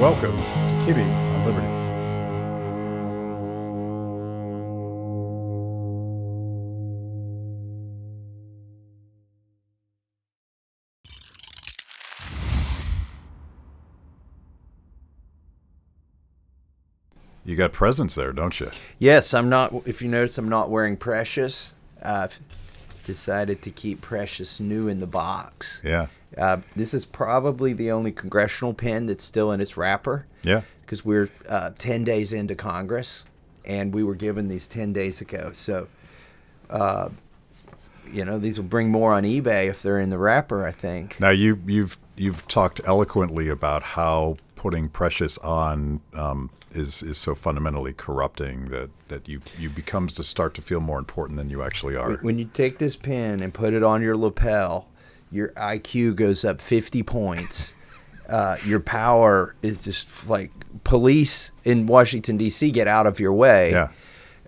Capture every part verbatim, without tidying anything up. Welcome to Kibbe of Liberty. You got presents there, don't you? Yes, I'm not. If you notice, I'm not wearing Precious. I've decided to keep Precious new in the box. Yeah. Uh, this is probably the only congressional pen that's still in its wrapper. Yeah. Because we're uh, ten days into Congress, and we were given these ten days ago. So, uh, you know, these will bring more on eBay if they're in the wrapper, I think. Now, you, you've you've talked eloquently about how putting Precious on um, is is so fundamentally corrupting that, that you, you become to start to feel more important than you actually are. When you take this pen and put it on your lapel, your I Q goes up fifty points. Uh, your power is just like police in Washington, D C get out of your way. Yeah.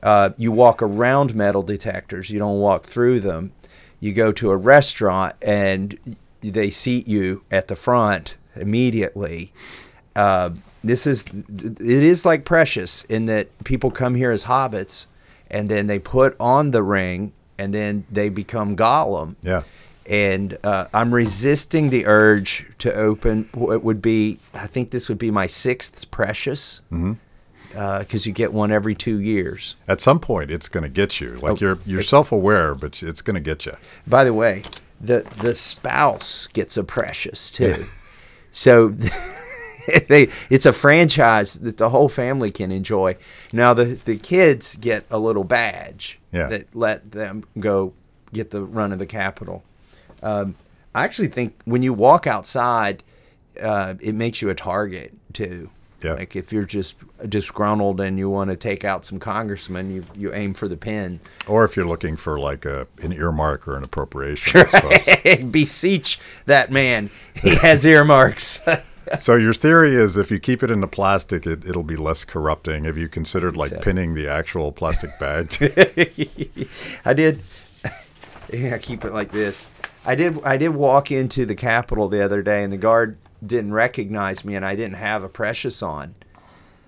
Uh, you walk around metal detectors. You don't walk through them. You go to a restaurant and they seat you at the front immediately. Uh, this is it is like Precious in that people come here as hobbits and then they put on the ring and then they become Gollum. Yeah. And uh, I'm resisting the urge to open what would be, I think this would be my sixth Precious, because mm-hmm. uh, you get one every two years. At some point, it's going to get you. Like oh, you're you're self-aware, but it's going to get you. By the way, the the spouse gets a Precious too. Yeah. So they it's a franchise that the whole family can enjoy. Now the the kids get a little badge yeah. that let them go get the run of the Capitol. Um, I actually think when you walk outside, uh, it makes you a target too. Yeah. Like if you're just disgruntled and you want to take out some congressmen, you, you aim for the pen. Or if you're looking for like a an earmark or an appropriation. Right. Beseech that man. He has earmarks. So your theory is if you keep it in the plastic, it, it'll be less corrupting. Have you considered like so. pinning the actual plastic bag? I did. Yeah, I keep it like this. I did I did walk into the Capitol the other day, and the guard didn't recognize me, and I didn't have a Precious on.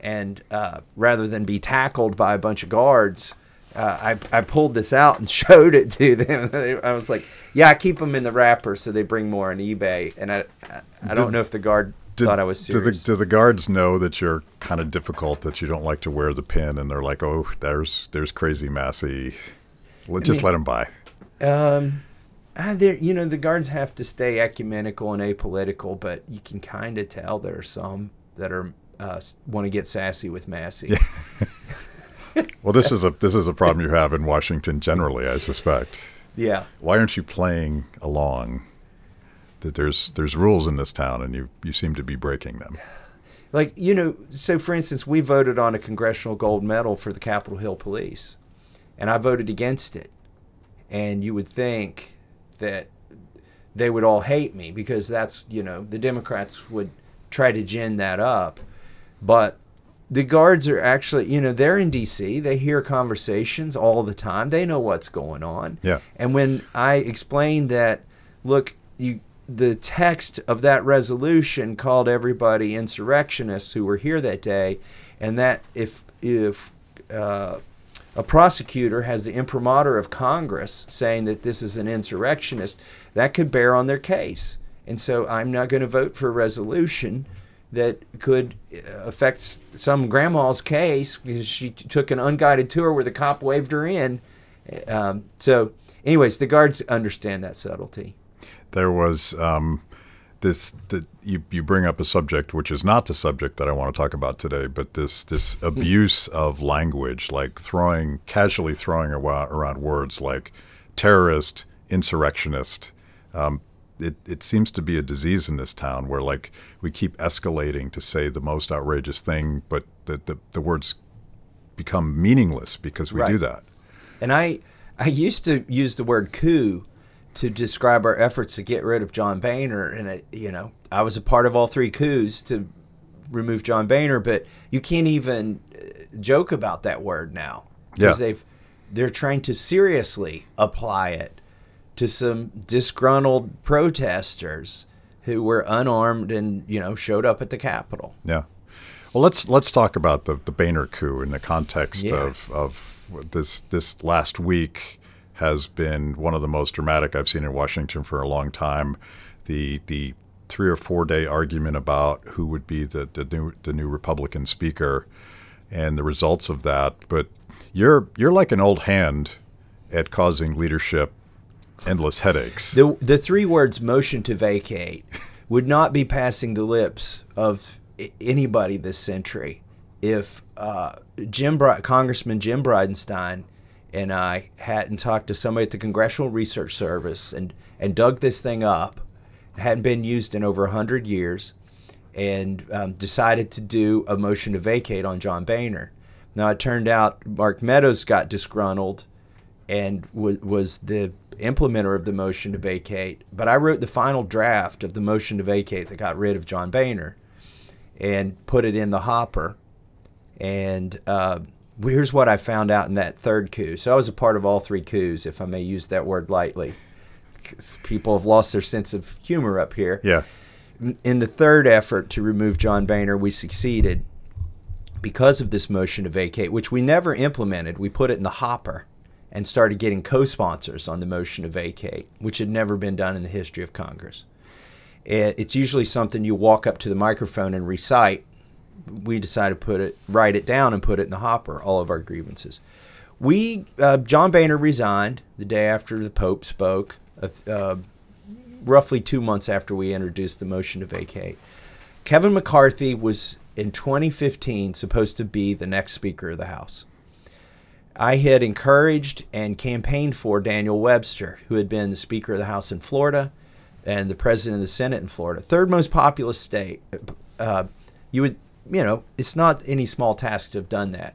And uh, rather than be tackled by a bunch of guards, uh, I, I pulled this out and showed it to them. I was like, yeah, I keep them in the wrapper so they bring more on eBay. And I, I, I don't did, know if the guard did, thought I was serious. Do the, do the guards know that you're kind of difficult, that you don't like to wear the pin, and they're like, oh, there's there's crazy Massey. Well, just I mean, let him buy. Um... Uh, you know, the guards have to stay ecumenical and apolitical, but you can kind of tell there are some that are uh, want to get sassy with Massey. Yeah. Well, this is a this is a problem you have in Washington generally, I suspect. Yeah. Why aren't you playing along? That there's there's rules in this town, and you you seem to be breaking them. Like you know, so for instance, we voted on a congressional gold medal for the Capitol Hill police, and I voted against it. And you would think that they would all hate me because that's, you know, the Democrats would try to gin that up. But the guards are actually, you know, they're in D C. They hear conversations all the time. They know what's going on. Yeah. And when I explained that, look, you the text of that resolution called everybody insurrectionists who were here that day, and that if if uh, a prosecutor has the imprimatur of Congress saying that this is an insurrectionist, that could bear on their case. And so I'm not going to vote for a resolution that could affect some grandma's case because she took an unguided tour where the cop waved her in. Um, so anyways, the guards understand that subtlety. There was um, this, the, you, you bring up a subject, which is not the subject that I want to talk about today, but this, this abuse of language, like throwing, casually throwing around words like terrorist, insurrectionist. Um, it, it seems to be a disease in this town where like we keep escalating to say the most outrageous thing, but the, the, the words become meaningless because we right. do that. And I, I used to use the word coup to describe our efforts to get rid of John Boehner. And, it, you know, I was a part of all three coups to remove John Boehner, but you can't even joke about that word now because yeah. they've, they're trying to seriously apply it to some disgruntled protesters who were unarmed and, you know, showed up at the Capitol. Yeah. Well, let's let's talk about the the Boehner coup in the context yeah. of of this this last week has been one of the most dramatic I've seen in Washington for a long time. The the three or four day argument about who would be the the new the new Republican speaker and the results of that. But you're you're like an old hand at causing leadership endless headaches. The the three words motion to vacate would not be passing the lips of anybody this century if uh, Jim Bri- Congressman Jim Bridenstine and I hadn't talked to somebody at the Congressional Research Service and, and dug this thing up. It hadn't been used in over one hundred years and um, decided to do a motion to vacate on John Boehner. Now, it turned out Mark Meadows got disgruntled and w- was the implementer of the motion to vacate. But I wrote the final draft of the motion to vacate that got rid of John Boehner and put it in the hopper. And uh, here's what I found out in that third coup. So I was a part of all three coups, if I may use that word lightly. People have lost their sense of humor up here. Yeah. In the third effort to remove John Boehner, we succeeded because of this motion to vacate, which we never implemented. We put it in the hopper and started getting co-sponsors on the motion to vacate, which had never been done in the history of Congress. It's usually something you walk up to the microphone and recite. We decided to put it, write it down and put it in the hopper, all of our grievances. We, uh, John Boehner resigned the day after the Pope spoke, uh, roughly two months after we introduced the motion to vacate. Kevin McCarthy was, in twenty fifteen, supposed to be the next Speaker of the House. I had encouraged and campaigned for Daniel Webster, who had been the Speaker of the House in Florida and the President of the Senate in Florida, third most populous state. Uh, you would, you know, it's not any small task to have done that.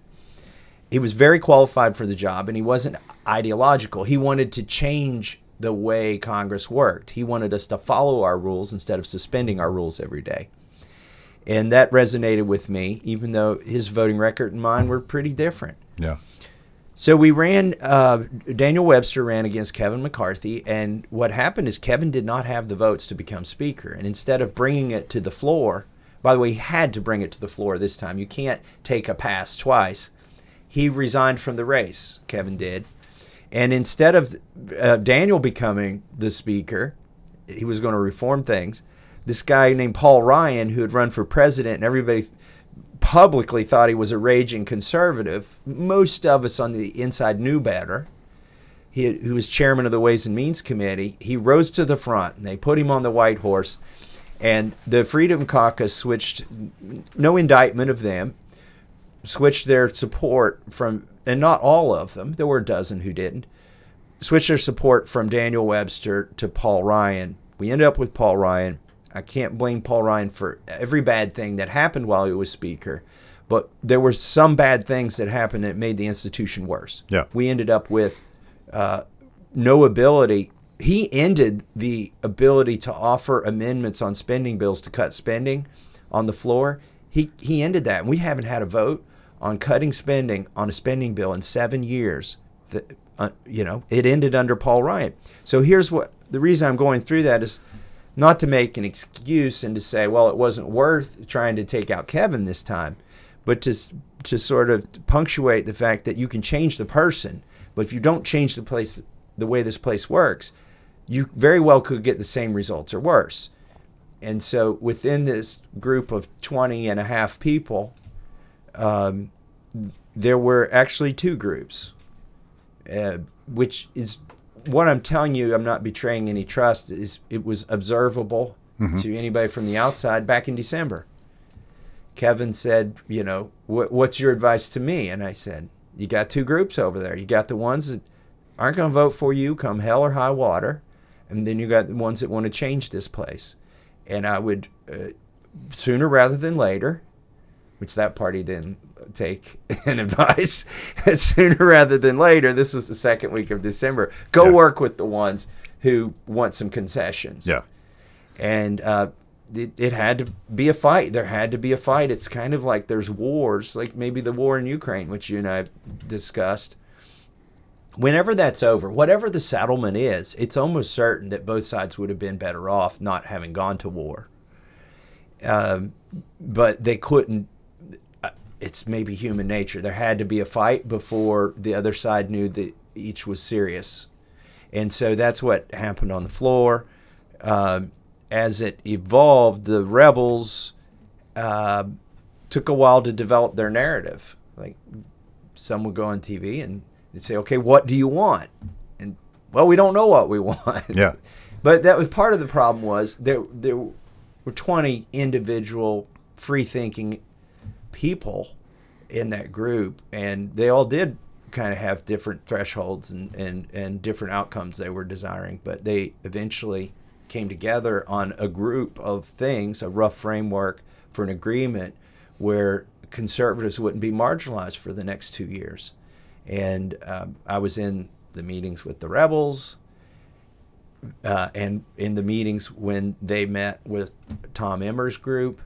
He was very qualified for the job, and he wasn't ideological. He wanted to change the way Congress worked. He wanted us to follow our rules instead of suspending our rules every day. And that resonated with me, even though his voting record and mine were pretty different. Yeah. So we ran, uh, Daniel Webster ran against Kevin McCarthy, and what happened is Kevin did not have the votes to become Speaker. And instead of bringing it to the floor, by the way, he had to bring it to the floor this time. You can't take a pass twice. He resigned from the race, Kevin did. And instead of uh, Daniel becoming the Speaker, he was going to reform things. This guy named Paul Ryan, who had run for president, and everybody publicly thought he was a raging conservative. Most of us on the inside knew better. He, he was chairman of the Ways and Means Committee. He rose to the front, and they put him on the white horse. And the Freedom Caucus switched, no indictment of them, switched their support from, and not all of them, there were a dozen who didn't, switched their support from Daniel Webster to Paul Ryan. We ended up with Paul Ryan. I can't blame Paul Ryan for every bad thing that happened while he was Speaker, but there were some bad things that happened that made the institution worse. Yeah. We ended up with uh, no ability. He ended the ability to offer amendments on spending bills to cut spending on the floor. He, he ended that. And we haven't had a vote on cutting spending on a spending bill in seven years. The, uh, you know, it ended under Paul Ryan. So here's what the reason I'm going through that is. Not to make an excuse and to say, well, it wasn't worth trying to take out Kevin this time, but to to sort of punctuate the fact that you can change the person, but if you don't change the place, the way this place works, you very well could get the same results or worse. And so within this group of twenty and a half people, um, there were actually two groups, uh, which is... What I'm telling you, I'm not betraying any trust, is it was observable mm-hmm. to anybody from the outside back in December. Kevin said, you know, what, what's your advice to me? And I said, you got two groups over there. You got the ones that aren't going to vote for you come hell or high water, and then you got the ones that want to change this place. And I would, uh, sooner rather than later, which that party didn't take an advice sooner rather than later. This was the second week of December. Go yeah. work with the ones who want some concessions. Yeah. And uh, it, it had to be a fight. There had to be a fight. It's kind of like there's wars, like maybe the war in Ukraine, which you and I have discussed. Whenever that's over, whatever the settlement is, it's almost certain that both sides would have been better off not having gone to war. Um, but they couldn't. it's maybe human nature. There had to be a fight before the other side knew that each was serious. And so that's what happened on the floor. Um, as it evolved, the rebels uh, took a while to develop their narrative. Like, some would go on T V and they'd say, okay, what do you want? And, well, we don't know what we want. Yeah. But that was part of the problem, was there, there were twenty individual free-thinking people in that group, and they all did kind of have different thresholds and, and, and different outcomes they were desiring, but they eventually came together on a group of things, a rough framework for an agreement where conservatives wouldn't be marginalized for the next two years. And um, I was in the meetings with the rebels, uh, and in the meetings when they met with Tom Emmer's group,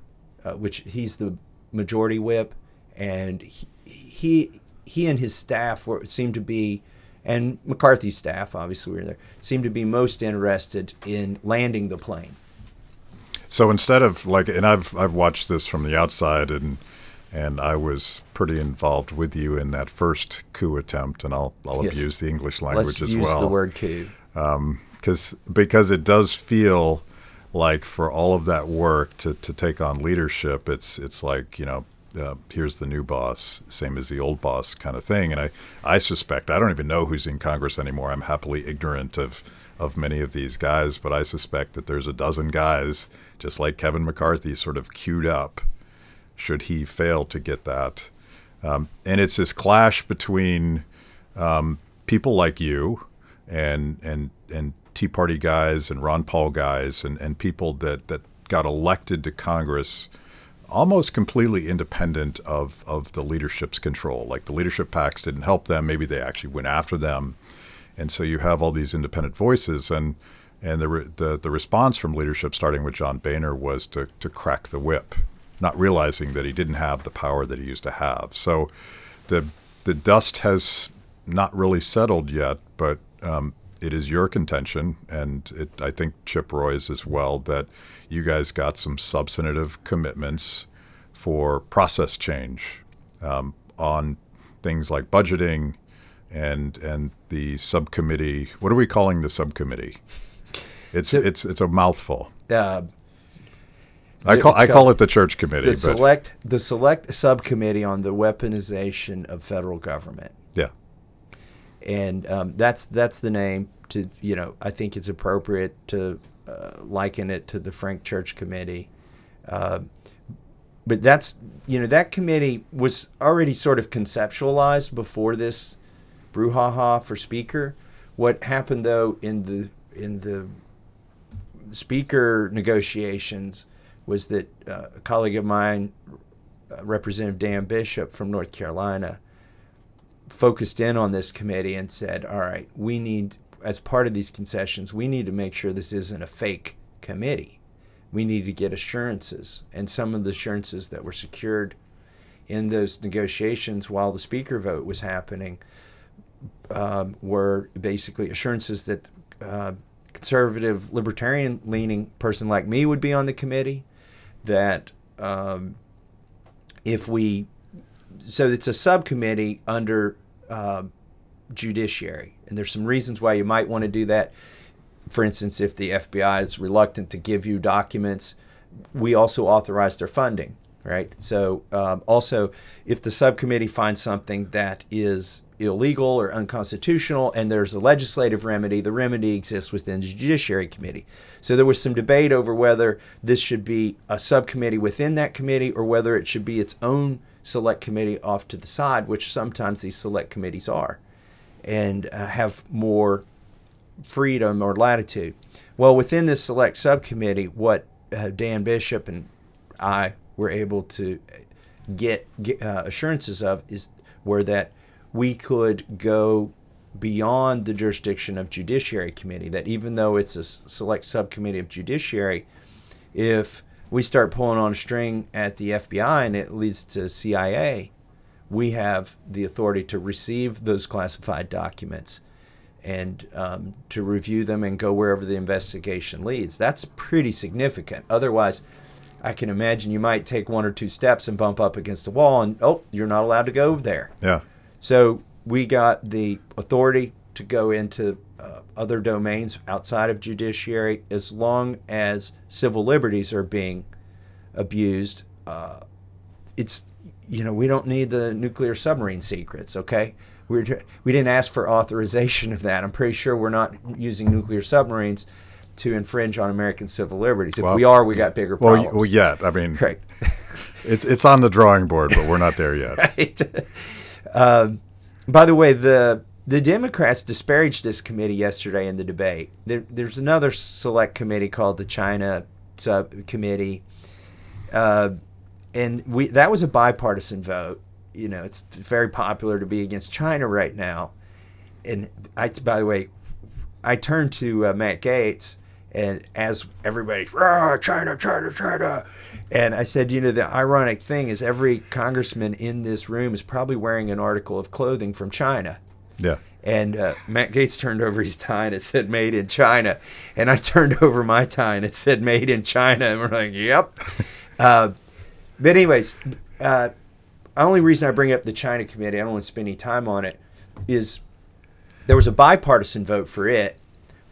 uh, which he's the majority whip, and he he, he and his staff were, seemed to be, and McCarthy's staff, obviously we were there, seemed to be most interested in landing the plane. So instead of, like, and I've I've watched this from the outside, and and I was pretty involved with you in that first coup attempt, and I'll I'll yes. abuse the English language Let's as use well. The word coup, um, because because it does feel like for all of that work to, to take on leadership, it's it's like, you know, uh, here's the new boss, same as the old boss kind of thing. And I, I suspect, I don't even know who's in Congress anymore. I'm happily ignorant of, of many of these guys, but I suspect that there's a dozen guys, just like Kevin McCarthy, sort of queued up should he fail to get that. Um, and it's this clash between um, people like you and and and Tea Party guys and Ron Paul guys and, and people that, that got elected to Congress almost completely independent of, of the leadership's control. Like, the leadership PACs didn't help them. Maybe they actually went after them. And so you have all these independent voices. And and the re, the, the response from leadership, starting with John Boehner, was to, to crack the whip, not realizing that he didn't have the power that he used to have. So the, the dust has not really settled yet, but um, it is your contention, and it, I think Chip Roy's as well, that you guys got some substantive commitments for process change um, on things like budgeting and and the subcommittee. What are we calling the subcommittee? It's the, it's it's a mouthful. Uh, I call I call it the Church Committee. The select but. the select subcommittee on the weaponization of federal government. Yeah. And um, that's that's the name to, you know, I think it's appropriate to uh, liken it to the Frank Church Committee. Uh, but that's, you know, that committee was already sort of conceptualized before this brouhaha for Speaker. What happened, though, in the in the Speaker negotiations was that uh, a colleague of mine, uh, Representative Dan Bishop from North Carolina, focused in on this committee and said, all right, we need, as part of these concessions, we need to make sure this isn't a fake committee. We need to get assurances. And some of the assurances that were secured in those negotiations while the speaker vote was happening um, were basically assurances that uh, conservative, libertarian-leaning person like me would be on the committee, that um, if we So it's a subcommittee under uh, judiciary, and there's some reasons why you might want to do that. For instance, if the F B I is reluctant to give you documents, we also authorize their funding, right? So um, also, if the subcommittee finds something that is illegal or unconstitutional and there's a legislative remedy, the remedy exists within the Judiciary Committee. So there was some debate over whether this should be a subcommittee within that committee or whether it should be its own select committee off to the side, which sometimes these select committees are, and uh, have more freedom or latitude. Well, within this select subcommittee, what uh, Dan Bishop and I were able to get, get uh, assurances of is were that we could go beyond the jurisdiction of Judiciary Committee, that even though it's a select subcommittee of Judiciary, if we start pulling on a string at the F B I and it leads to C I A, we have the authority to receive those classified documents and um, to review them and go wherever the investigation leads. That's pretty significant. Otherwise, I can imagine you might take one or two steps and bump up against the wall, and, oh, you're not allowed to go there. Yeah. So we got the authority to go into uh, other domains outside of judiciary as long as civil liberties are being abused. Uh, it's, you know, we don't need the nuclear submarine secrets, okay? We're, we didn't ask for authorization of that. I'm pretty sure we're not using nuclear submarines to infringe on American civil liberties. If well, we are, we got bigger well, problems. Well, yet. I mean, right. it's it's on the drawing board, but we're not there yet. Right. Um, by the way, the the Democrats disparaged this committee yesterday in the debate. There, there's another select committee called the China Subcommittee, uh, and we that was a bipartisan vote. You know, it's very popular to be against China right now. And I, by the way, I turned to uh, Matt Gaetz, and as everybody's, China, China, China. And I said, you know, the ironic thing is every congressman in this room is probably wearing an article of clothing from China. Yeah. And uh, Matt Gaetz turned over his tie and it said made in China. And I turned over my tie and it said made in China. And we're like, yep. uh, but anyways, uh, the only reason I bring up the China Committee, I don't want to spend any time on it, is there was a bipartisan vote for it,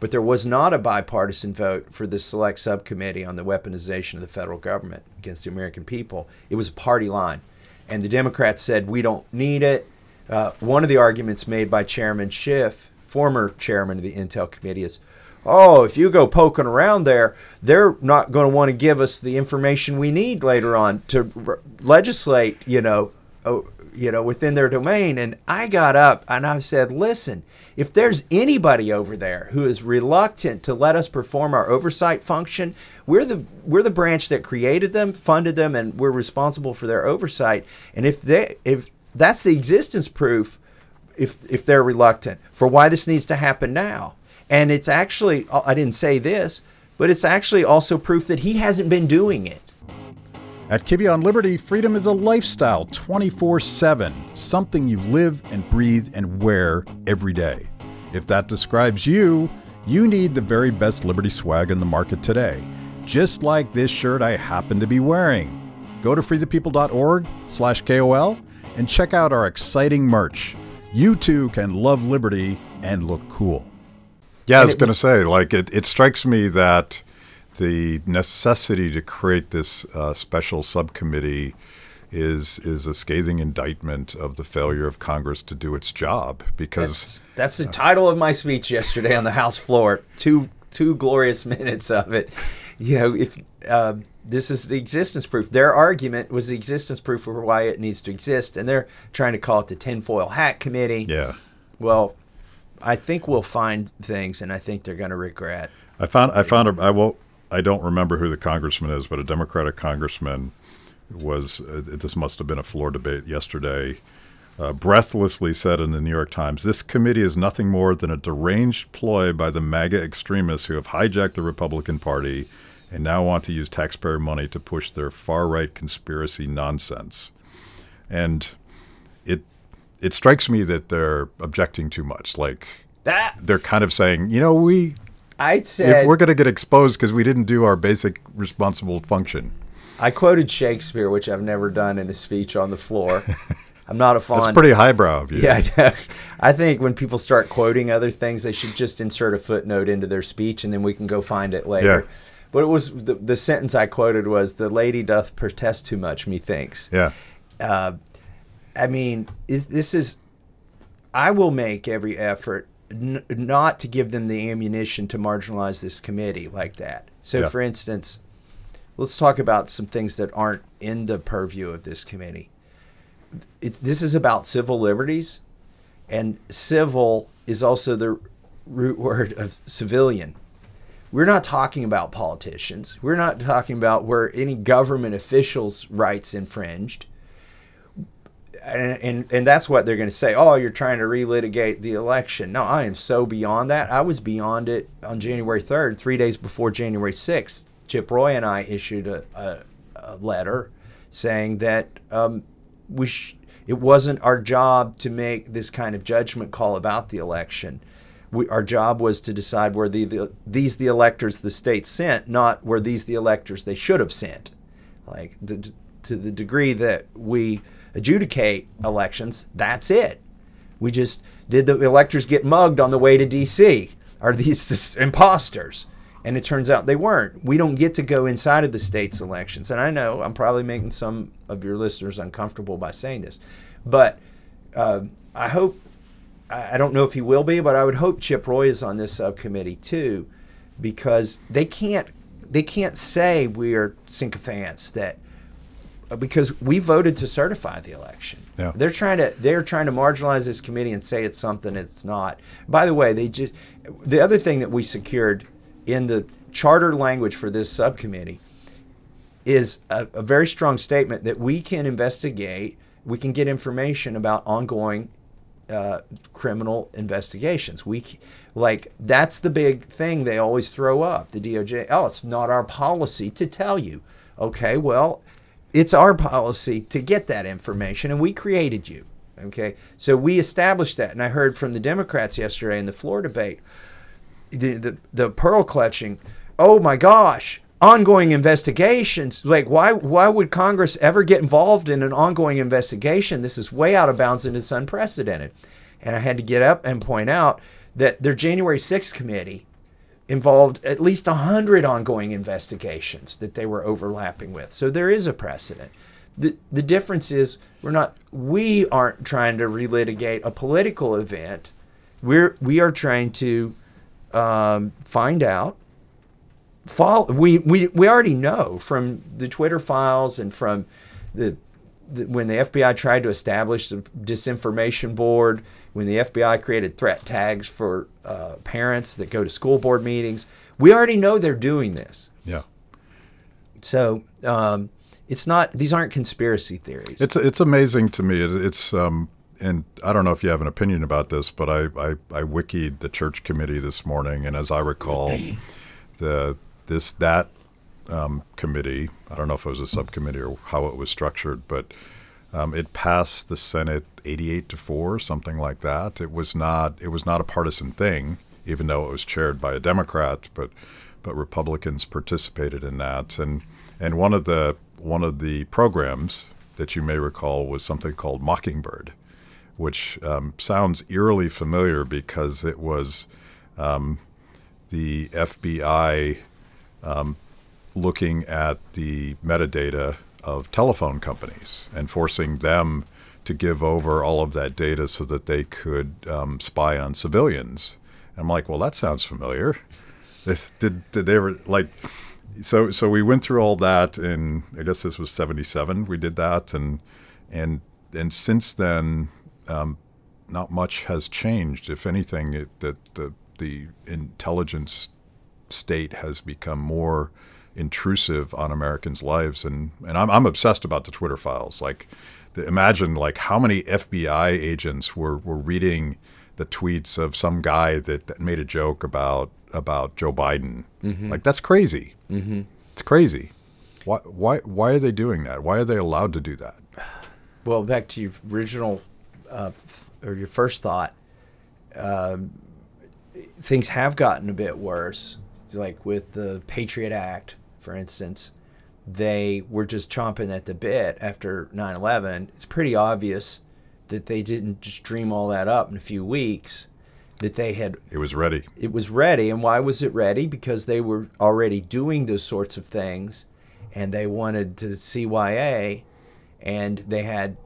but there was not a bipartisan vote for the select subcommittee on the weaponization of the federal government against the American people. It was a party line. And the Democrats said, we don't need it. Uh, one of the arguments made by Chairman Schiff, former chairman of the Intel Committee, is, oh, if you go poking around there, they're not going to want to give us the information we need later on to re- legislate, you know, oh, you know, within their domain. And I got up and I said, listen, if there's anybody over there who is reluctant to let us perform our oversight function, we're the we're the branch that created them, funded them, and we're responsible for their oversight. And if they if that's the existence proof, if if they're reluctant for why this needs to happen now. And it's actually, I didn't say this, but it's actually also proof that he hasn't been doing it. At Kibbe on Liberty, freedom is a lifestyle twenty-four seven, something you live and breathe and wear every day. If that describes you, you need the very best Liberty swag in the market today, just like this shirt I happen to be wearing. Go to free the people dot org slash K O L and check out our exciting merch. You too can love liberty and look cool. Yeah, I was going to say, like, it, it strikes me that the necessity to create this uh, special subcommittee is is a scathing indictment of the failure of Congress to do its job. Because that's, that's the title of my speech yesterday on the House floor. Two two glorious minutes of it. You know, if uh, this is the existence proof. Their argument was the existence proof for why it needs to exist, and they're trying to call it the tinfoil hat committee. Yeah. Well, I think we'll find things, and I think they're going to regret. I found I found a, I will I don't remember who the congressman is, but a Democratic congressman was. Uh, this must have been a floor debate yesterday. Uh, breathlessly said in the New York Times, "This committee is nothing more than a deranged ploy by the MAGA extremists who have hijacked the Republican Party and now want to use taxpayer money to push their far-right conspiracy nonsense." And it. It strikes me that they're objecting too much. Like ah. They're kind of saying, you know, we, I said, if we're going to get exposed because we didn't do our basic responsible function. I quoted Shakespeare, which I've never done in a speech on the floor. I'm not a fond. That's pretty highbrow of you. Yeah, I know. I think when people start quoting other things, they should just insert a footnote into their speech, and then we can go find it later. Yeah. But it was the, the sentence I quoted was, "The lady doth protest too much, methinks." Yeah. Uh, I mean, is, this is, I will make every effort n- not to give them the ammunition to marginalize this committee like that. So, yeah. For instance, let's talk about some things that aren't in the purview of this committee. It, this is about civil liberties, and civil is also the root word of civilian. We're not talking about politicians. We're not talking about where any government officials' rights infringed. And, and and that's what they're going to say. Oh, you're trying to relitigate the election. No, I am so beyond that. I was beyond it on January third, three days before January sixth. Chip Roy and I issued a, a, a letter saying that um, we sh- it wasn't our job to make this kind of judgment call about the election. We, our job was to decide were the, the, these the electors the state sent, not were these the electors they should have sent. Like, to, to the degree that we adjudicate elections, that's it. We just, did the electors get mugged on the way to D C? Are these imposters? And it turns out they weren't. We don't get to go inside of the state's elections. And I know I'm probably making some of your listeners uncomfortable by saying this, but uh, I hope, I don't know if he will be, but I would hope Chip Roy is on this subcommittee too, because they can't, they can't say we're sycophants that, because we voted to certify the election. Yeah. They're trying to they're trying to marginalize this committee and say it's something it's not. By the way, they just the other thing that we secured in the charter language for this subcommittee is a, a very strong statement that we can investigate, we can get information about ongoing uh, criminal investigations. We like that's the big thing they always throw up. The D O J, oh, it's not our policy to tell you. Okay, well, it's our policy to get that information, and we created you, okay? So we established that, and I heard from the Democrats yesterday in the floor debate, the the, the pearl clutching, oh my gosh, ongoing investigations. Like, why why would Congress ever get involved in an ongoing investigation? This is way out of bounds, and it's unprecedented. And I had to get up and point out that their January sixth committee involved at least one hundred ongoing investigations that they were overlapping with. So there is a precedent. The the difference is we're not we aren't trying to relitigate a political event. We're we are trying to um, find out. Follow, we, we we already know from the Twitter files and from the, the when the F B I tried to establish the disinformation board, when the F B I created threat tags for uh, parents that go to school board meetings, we already know they're doing this. Yeah. So um, it's not; these aren't conspiracy theories. It's it's amazing to me. It, it's um, and I don't know if you have an opinion about this, but I I, I wikied the Church Committee this morning, and as I recall, the this that um, committee. I don't know if it was a subcommittee or how it was structured, but. Um, it passed the Senate eighty-eight to four, something like that. It was not. It was not a partisan thing, even though it was chaired by a Democrat. But, but Republicans participated in that. And and one of the one of the programs that you may recall was something called Mockingbird, which um, sounds eerily familiar because it was um, the F B I um, looking at the metadata of telephone companies and forcing them to give over all of that data so that they could um, spy on civilians. And I'm like, well, that sounds familiar. This, did did they ever like? So so we went through all that, and I guess this was seventy-seven. We did that, and and and since then, um, not much has changed. If anything, it, that the the intelligence state has become more intrusive on Americans' lives, and and I'm I'm obsessed about the Twitter files. Like, the, imagine like how many F B I agents were were reading the tweets of some guy that, that made a joke about about Joe Biden. Mm-hmm. Like, that's crazy. Mm-hmm. It's crazy. Why why why are they doing that? Why are they allowed to do that? Well, back to your original uh, or your first thought. Um, things have gotten a bit worse. Like with the Patriot Act, for instance, they were just chomping at the bit after nine eleven. It's pretty obvious that they didn't just dream all that up in a few weeks, that they had... It was ready. It was ready. And why was it ready? Because they were already doing those sorts of things, and they wanted to C Y A, and they had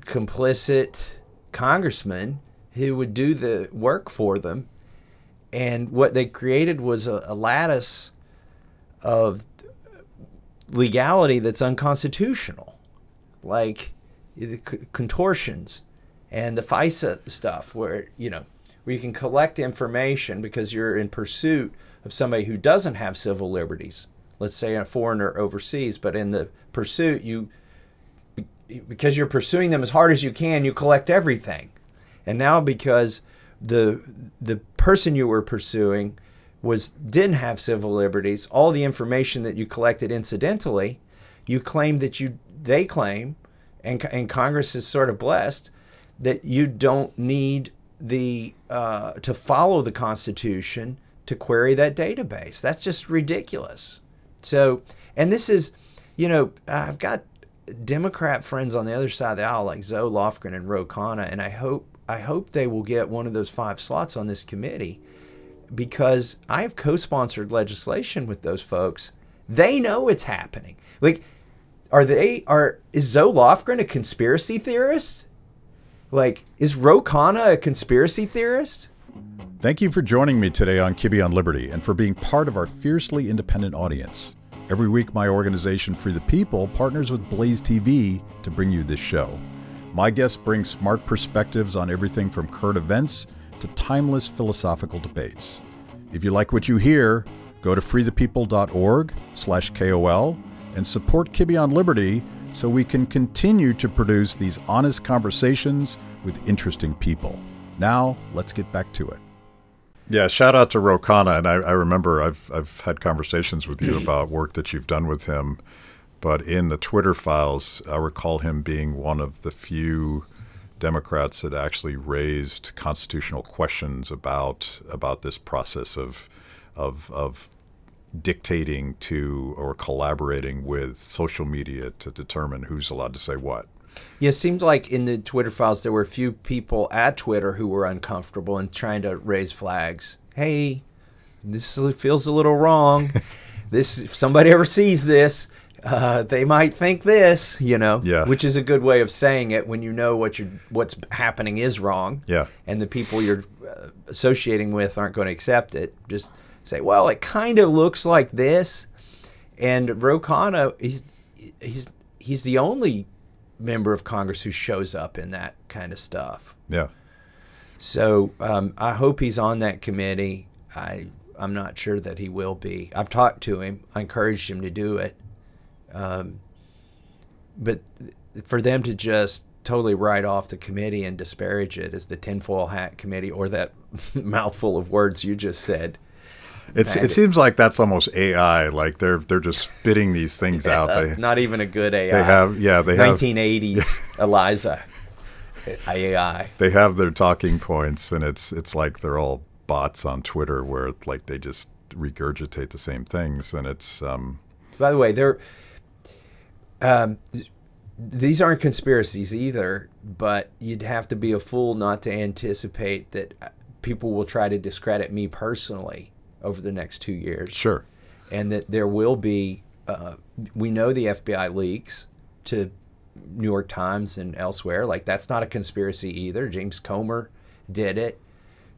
complicit congressmen who would do the work for them. And what they created was a, a lattice of legality that's unconstitutional, like the contortions and the FISA stuff, where you know where you can collect information because you're in pursuit of somebody who doesn't have civil liberties. Let's say a foreigner overseas, but in the pursuit, you because you're pursuing them as hard as you can, you collect everything. And now because the the person you were pursuing was didn't have civil liberties, all the information that you collected incidentally, you claim that you they claim, and and Congress is sort of blessed that you don't need the uh, to follow the Constitution to query that database. That's just ridiculous. So And this is, you know, I've got Democrat friends on the other side of the aisle like Zoe Lofgren and Ro Khanna, and I hope I hope they will get one of those five slots on this committee, because I've co-sponsored legislation with those folks. They know it's happening. Like, are they are is Zoe Lofgren a conspiracy theorist? Like, is Ro Khanna a conspiracy theorist? Thank you for joining me today on Kibbe on Liberty and for being part of our fiercely independent audience. Every week, my organization, Free the People, partners with Blaze T V to bring you this show. My guests bring smart perspectives on everything from current events to timeless philosophical debates. If you like what you hear, go to free the people dot org slash K O L and support Kibbe on Liberty so we can continue to produce these honest conversations with interesting people. Now, let's get back to it. Yeah, shout out to Ro Khanna. And I, I remember I've I've had conversations with you about work that you've done with him. But in the Twitter files, I recall him being one of the few Democrats that actually raised constitutional questions about about this process of of of dictating to or collaborating with social media to determine who's allowed to say what. Yeah, it seems like in the Twitter files, there were a few people at Twitter who were uncomfortable and trying to raise flags. Hey, this feels a little wrong. This, if somebody ever sees this, uh, they might think this, you know, yeah. Which is a good way of saying it when you know what you're, what's happening is wrong. Yeah. And the people you're uh, associating with aren't going to accept it. Just say, well, it kind of looks like this. And Ro Khanna, he's, he's, he's the only member of Congress who shows up in that kind of stuff. Yeah. So um, I hope he's on that committee. I, I'm not sure that he will be. I've talked to him. I encouraged him to do it. Um, but for them to just totally write off the committee and disparage it as the tinfoil hat committee, or that mouthful of words you just said, It's, it seems like that's almost A I. Like they're they're just spitting these things yeah, out. They, not even a good A I. They have yeah they nineteen eighties have, Eliza A I. They have their talking points, and it's it's like they're all bots on Twitter where like they just regurgitate the same things. And it's um. By the way, they're um, these aren't conspiracies either, but you'd have to be a fool not to anticipate that people will try to discredit me personally over the next two years. Sure. And that there will be, uh, we know the F B I leaks to New York Times and elsewhere. Like, that's not a conspiracy either. James Comer did it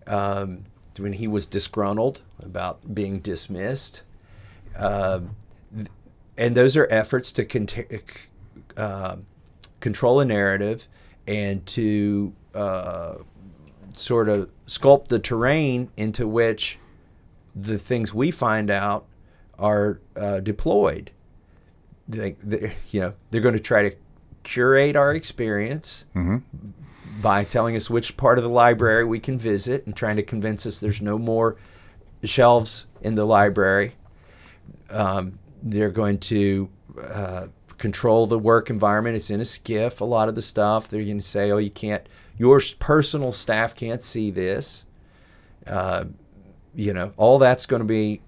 um, when he was disgruntled about being dismissed. Um, and those are efforts to con- uh, control a narrative and to uh, sort of sculpt the terrain into which the things we find out are uh, deployed. They, they, you know, they're going to try to curate our experience mm-hmm. by telling us which part of the library we can visit and trying to convince us there's no more shelves in the library. Um, they're going to uh, control the work environment. It's in a skiff, a lot of the stuff. They're going to say, oh, you can't, your personal staff can't see this. Uh, You know, all that's going to be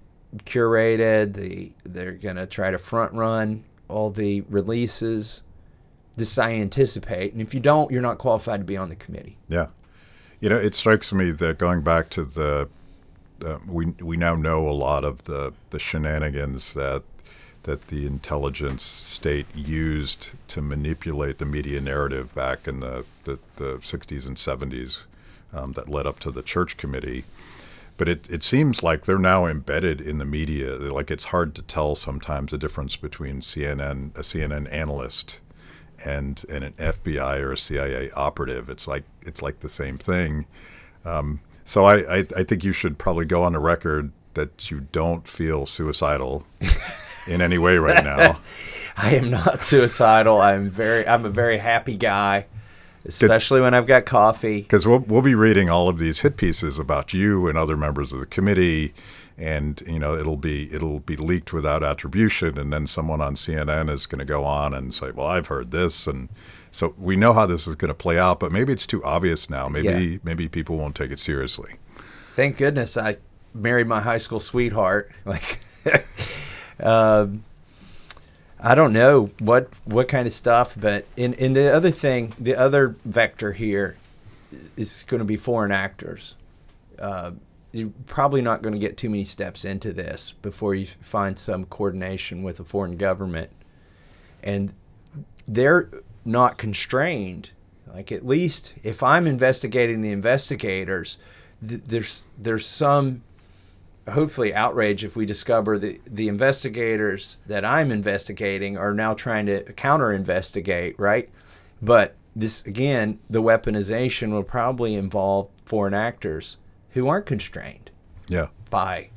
curated. The they're going to try to front run all the releases. This I anticipate, and if you don't, you're not qualified to be on the committee. Yeah, you know, it strikes me that going back to the, uh, we we now know a lot of the the shenanigans that that the intelligence state used to manipulate the media narrative back in the the, the sixties and seventies, um, that led up to the Church Committee. But it, it seems like they're now embedded in the media. Like, it's hard to tell sometimes the difference between C N N, a C N N analyst, and and an F B I or a C I A operative. It's like it's like the same thing. Um, so I, I I think you should probably go on the record that you don't feel suicidal in any way right now. I am not suicidal. I'm very I'm a very happy guy. Especially when I've got coffee. Because we'll we'll be reading all of these hit pieces about you and other members of the committee, and you know it'll be it'll be leaked without attribution, and then someone on C N N is going to go on and say, "Well, I've heard this," and so we know how this is going to play out. But maybe it's too obvious now. Maybe yeah. maybe people won't take it seriously. Thank goodness I married my high school sweetheart. Like, um, I don't know what what kind of stuff, but in in the other thing, the other vector here is going to be foreign actors. Uh, you're probably not going to get too many steps into this before you find some coordination with a foreign government, and they're not constrained. Like, at least if I'm investigating the investigators, th- there's there's some hopefully outrage if we discover that the investigators that I'm investigating are now trying to counter-investigate, right? But this, again, the weaponization will probably involve foreign actors who aren't constrained yeah. by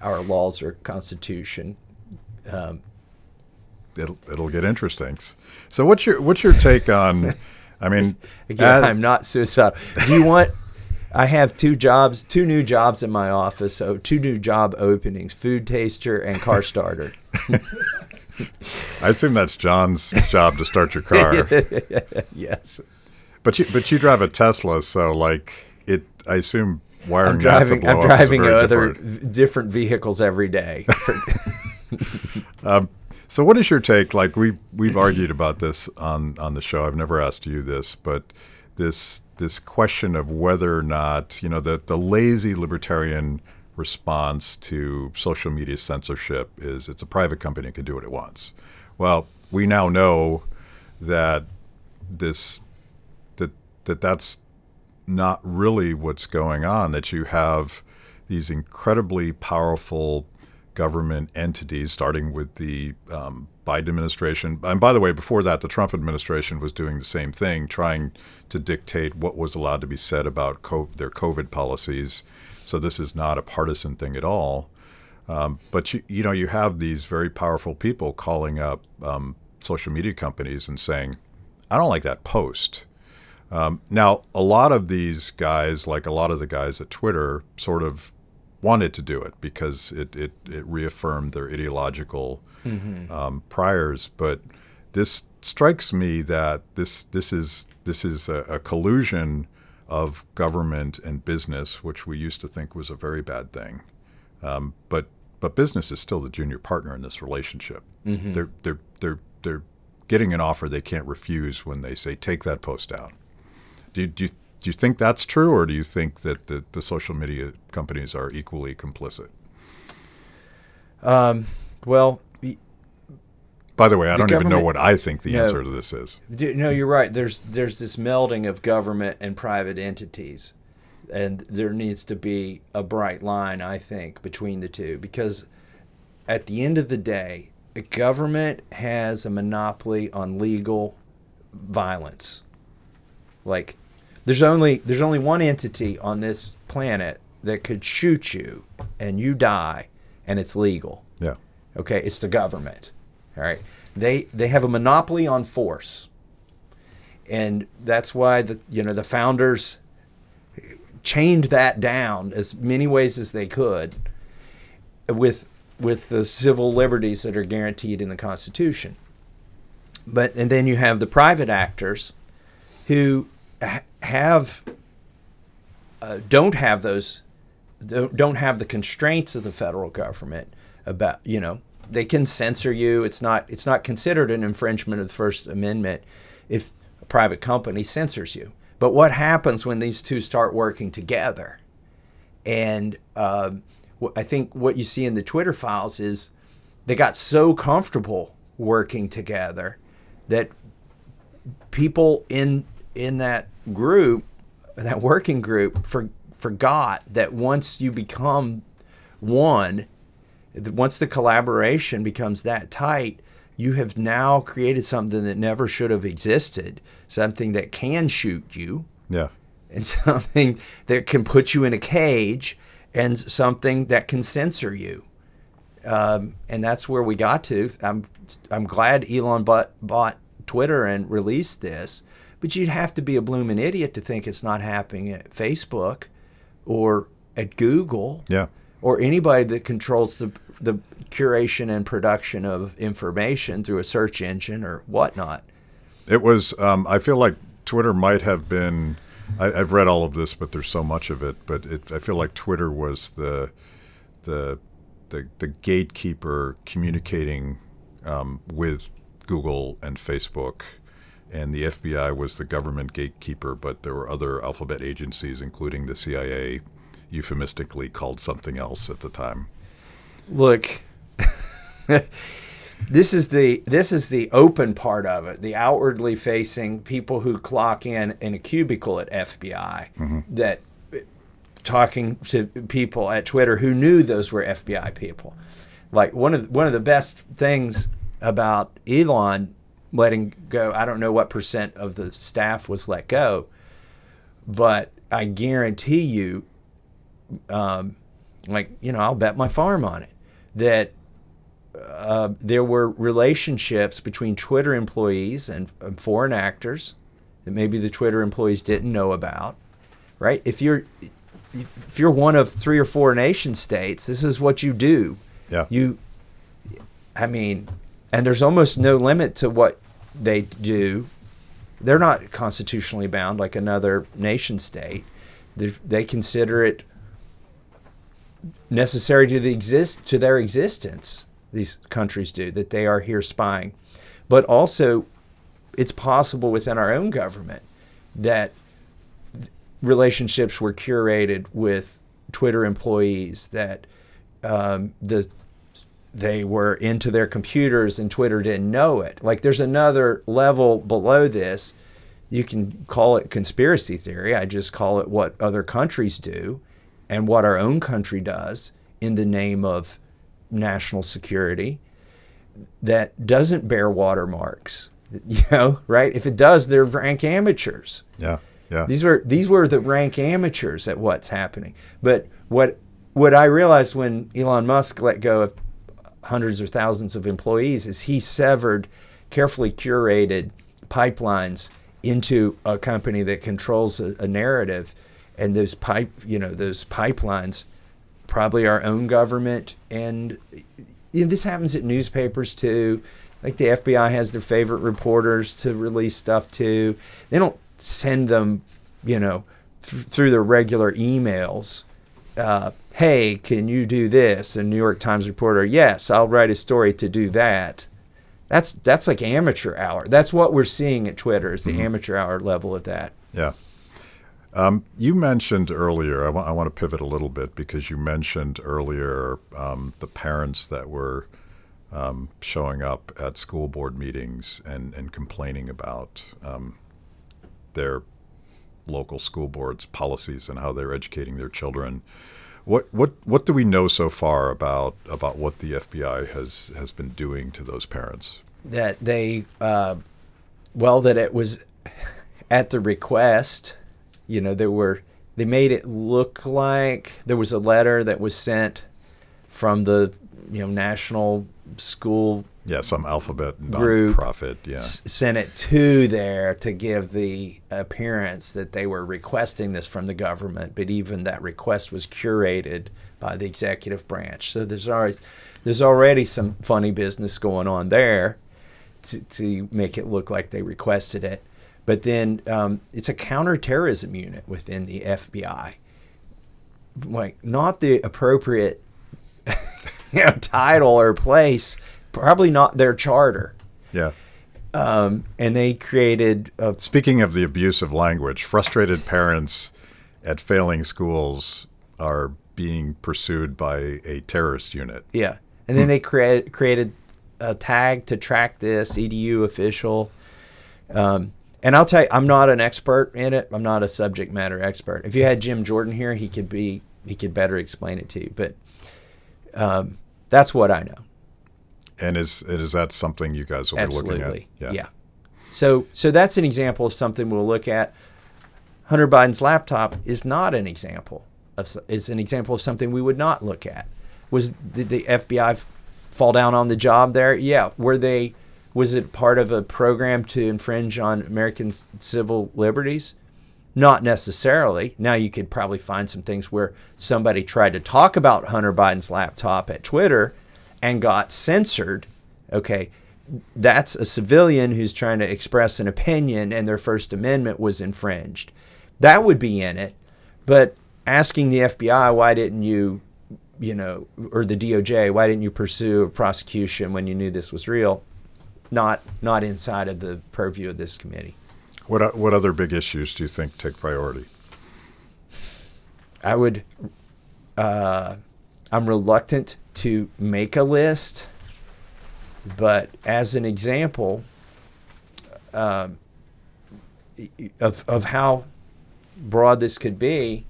our laws or constitution. Um, it'll it'll get interesting. So what's your what's your take on? I mean, again, uh, I'm not suicidal. Do you want? I have two jobs, two new jobs in my office. So two new job openings: food taster and car starter. I assume that's John's job to start your car. Yes, but you but you drive a Tesla, so like it. I assume wiring. I'm driving. I'm driving other different. different vehicles every day. um, So what is your take? Like we we've argued about this on, on the show. I've never asked you this, but this this question of whether or not, you know, the, the lazy libertarian response to social media censorship is it's a private company that can do what it wants. Well, we now know that this that that that's not really what's going on, that you have these incredibly powerful government entities, starting with the um, Biden administration. And by the way, before that, the Trump administration was doing the same thing, trying to dictate what was allowed to be said about COVID, their COVID policies. So this is not a partisan thing at all. Um, but, you, you know, you have these very powerful people calling up um, social media companies and saying, I don't like that post. Um, now, a lot of these guys, like a lot of the guys at Twitter, sort of wanted to do it because it, it, it reaffirmed their ideological mm-hmm. um, priors, but this strikes me that this this is this is a, a collusion of government and business, which we used to think was a very bad thing. Um, but but business is still the junior partner in this relationship. Mm-hmm. They're they're they're they're getting an offer they can't refuse when they say take that post out. Do you, do you Do you think that's true, or do you think that the, the social media companies are equally complicit? Um, well, by the way, I the don't even know what I think the no, answer to this is. Do, no, you're right. There's there's this melding of government and private entities, and there needs to be a bright line, I think, between the two, because at the end of the day, the government has a monopoly on legal violence. Like, There's only there's only one entity on this planet that could shoot you and you die, and it's legal. Yeah. Okay, it's the government. All right. They they have a monopoly on force. And that's why the you know the founders chained that down as many ways as they could with with the civil liberties that are guaranteed in the Constitution. But and then you have the private actors who have uh, don't have those don't, don't have the constraints of the federal government about, you know, they can censor you. It's not it's not considered an infringement of the First Amendment if a private company censors you. But what happens when these two start working together? And um, I think what you see in the Twitter files is they got so comfortable working together that people in in that group, that working group, for, forgot that once you become one, once the collaboration becomes that tight, you have now created something that never should have existed, something that can shoot you, yeah, and something that can put you in a cage, and something that can censor you. Um, and that's where we got to. I'm I'm glad Elon bought, bought Twitter and released this. But you'd have to be a blooming idiot to think it's not happening at Facebook or at Google, yeah, or anybody that controls the the curation and production of information through a search engine or whatnot. It was, um, I feel like Twitter might have been, I, I've read all of this, but there's so much of it, but it, I feel like Twitter was the, the, the, the gatekeeper communicating um, with Google and Facebook. And the F B I was the government gatekeeper, but there were other alphabet agencies, including the C I A, euphemistically called something else at the time. Look, this is the this is the open part of it, the outwardly facing people who clock in in a cubicle at F B I, mm-hmm. that talking to people at Twitter who knew those were F B I people. Like one of one of the best things about Elon letting go, I don't know what percent of the staff was let go, but I guarantee you, um, like, you know, I'll bet my farm on it, that uh, there were relationships between Twitter employees and, and foreign actors that maybe the Twitter employees didn't know about, right? If you're, if you're one of three or four nation states, this is what you do. Yeah. You, I mean, and there's almost no limit to what they do. They're not constitutionally bound like another nation state. They, they consider it necessary to the exist to their existence, these countries do, that they are here spying. But also, it's possible within our own government that relationships were curated with Twitter employees, that um, the they were into their computers and Twitter didn't know it. Like, there's another level below this. You can call it conspiracy theory. I just call it what other countries do and what our own country does in the name of national security that doesn't bear watermarks, you know, right? If it does, they're rank amateurs. Yeah, yeah. These were, these were the rank amateurs at what's happening. But what, what I realized when Elon Musk let go of hundreds or thousands of employees is he severed carefully curated pipelines into a company that controls a, a narrative, and those pipe you know those pipelines probably our own government, and you know, this happens at newspapers too. Like the F B I has their favorite reporters to release stuff to. They don't send them you know th- through their regular emails, uh hey, can you do this? And New York Times reporter, yes, I'll write a story to do that. That's that's like amateur hour. That's what we're seeing at Twitter, is the mm-hmm. amateur hour level of that. Yeah. Um, you mentioned earlier, I, w- I want to pivot a little bit, because you mentioned earlier um, the parents that were um, showing up at school board meetings and, and complaining about um, their local school board's policies and how they're educating their children. What what what do we know so far about about what the F B I has, has been doing to those parents? That they, uh, well, that it was at the request. You know, there were they made it look like there was a letter that was sent from the you know national school. Yeah, some alphabet group, nonprofit. Yeah, s- sent it to there to give the appearance that they were requesting this from the government, but even that request was curated by the executive branch. So there's already there's already some funny business going on there to, to make it look like they requested it. But then um, it's a counterterrorism unit within the F B I, like not the appropriate you know, title or place. Probably not their charter. Yeah. Um, and they created... A Speaking of the abuse of language, frustrated parents at failing schools are being pursued by a terrorist unit. Yeah. And then they created created a tag to track this, E D U official. Um, and I'll tell you, I'm not an expert in it. I'm not a subject matter expert. If you had Jim Jordan here, he could be he could better explain it to you. But um, that's what I know. And is is that something you guys will Absolutely. Be looking at? Yeah. yeah. So so that's an example of something we'll look at. Hunter Biden's laptop is not an example of is an example of something we would not look at. Was did the F B I fall down on the job there? Yeah. Were they? Was it part of a program to infringe on American civil liberties? Not necessarily. Now you could probably find some things where somebody tried to talk about Hunter Biden's laptop at Twitter and got censored. Okay, that's a civilian who's trying to express an opinion and their First Amendment was infringed. That would be in it. But asking the F B I, why didn't you you know, or the D O J, why didn't you pursue a prosecution when you knew this was real? Not not inside of the purview of this committee. What what other big issues do you think take priority? I would, uh, I'm reluctant to make a list, but as an example uh, of of how broad this could be,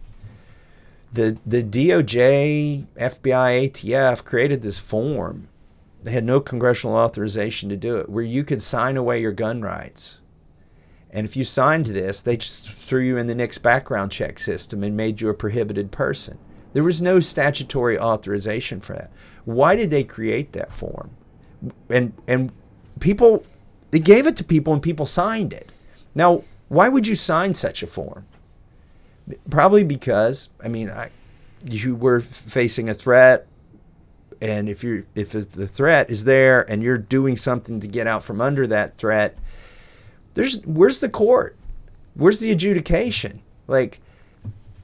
the the D O J, F B I, A T F created this form. They had no congressional authorization to do it, where you could sign away your gun rights. And if you signed this, they just threw you in the next background check system and made you a prohibited person. There was no statutory authorization for that. Why did they create that form? And and people, they gave it to people and people signed it. Now, why would you sign such a form? Probably because, I mean, I, you were facing a threat, and if you're if the threat is there and you're doing something to get out from under that threat, there's where's the court? Where's the adjudication? Like,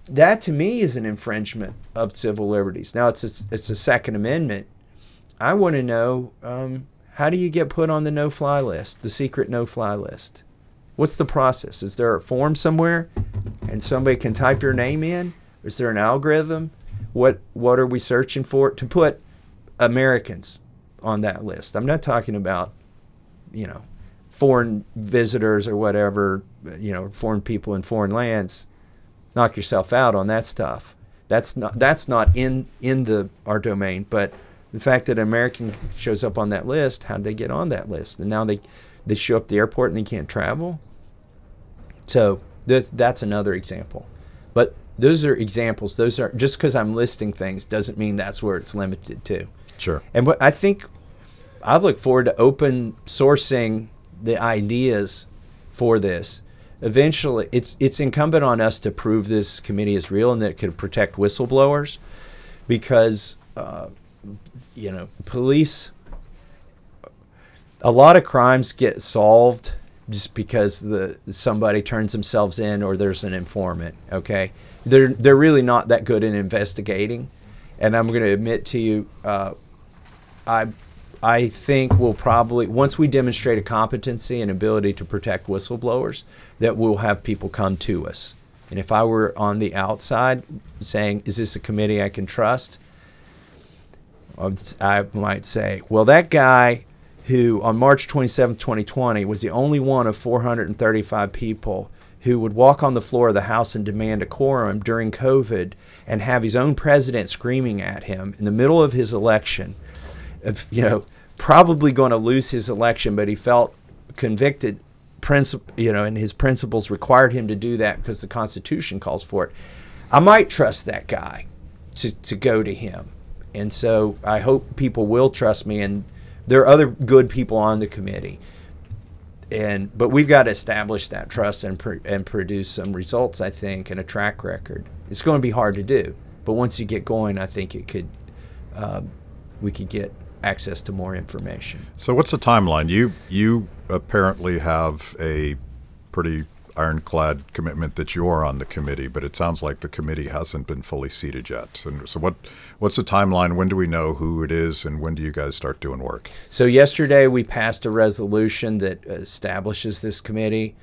that to me is an infringement of civil liberties. Now, it's a, it's the Second Amendment. I want to know, um, how do you get put on the no-fly list, the secret no-fly list? What's the process? Is there a form somewhere and somebody can type your name in? Is there an algorithm? What what are we searching for to put Americans on that list? I'm not talking about, you know, foreign visitors or whatever, you know, foreign people in foreign lands. Knock yourself out on that stuff. That's not that's not in in the our domain. But the fact that an American shows up on that list, how did they get on that list? And now they they show up at the airport and they can't travel. So that's that's another example. But those are examples. Those are just because I'm listing things doesn't mean that's where it's limited to. Sure. And what I think, I look forward to open sourcing the ideas for this. Eventually, it's it's incumbent on us to prove this committee is real and that it could protect whistleblowers, because uh, you know, police, a lot of crimes get solved just because the somebody turns themselves in or there's an informant. Okay, they're they're really not that good at investigating, and I'm going to admit to you, uh, I. I think we'll probably, once we demonstrate a competency and ability to protect whistleblowers, that we'll have people come to us. And if I were on the outside saying, is this a committee I can trust? I might say, well, that guy who on March twenty-seventh, twenty twenty was the only one of four hundred thirty-five people who would walk on the floor of the House and demand a quorum during COVID and have his own president screaming at him in the middle of his election, Of, you know, probably going to lose his election, but he felt convicted, princi- you know, and his principles required him to do that because the Constitution calls for it. I might trust that guy to, to go to him. And so I hope people will trust me. And there are other good people on the committee. And but we've got to establish that trust and pr- and produce some results, I think, and a track record. It's going to be hard to do. But once you get going, I think it could uh, we could get access to more information. So what's the timeline? You you apparently have a pretty ironclad commitment that you're on the committee, but it sounds like the committee hasn't been fully seated yet. And so what what's the timeline? When do we know who it is, and when do you guys start doing work? So yesterday we passed a resolution that establishes this committee.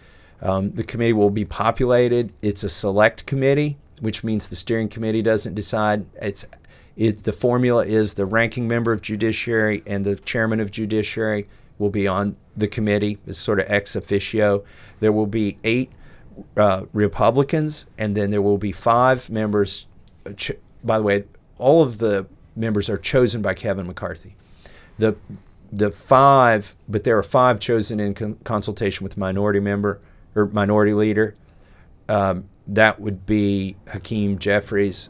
Um, the committee will be populated. It's a select committee, which means the steering committee doesn't decide. It's It, the formula is the ranking member of Judiciary and the chairman of Judiciary will be on the committee. It's sort of ex officio. There will be eight uh, Republicans, and then there will be five members. Ch- by the way, all of the members are chosen by Kevin McCarthy. The the five, but there are five chosen in con- consultation with minority member or minority leader. Um, that would be Hakeem Jeffries.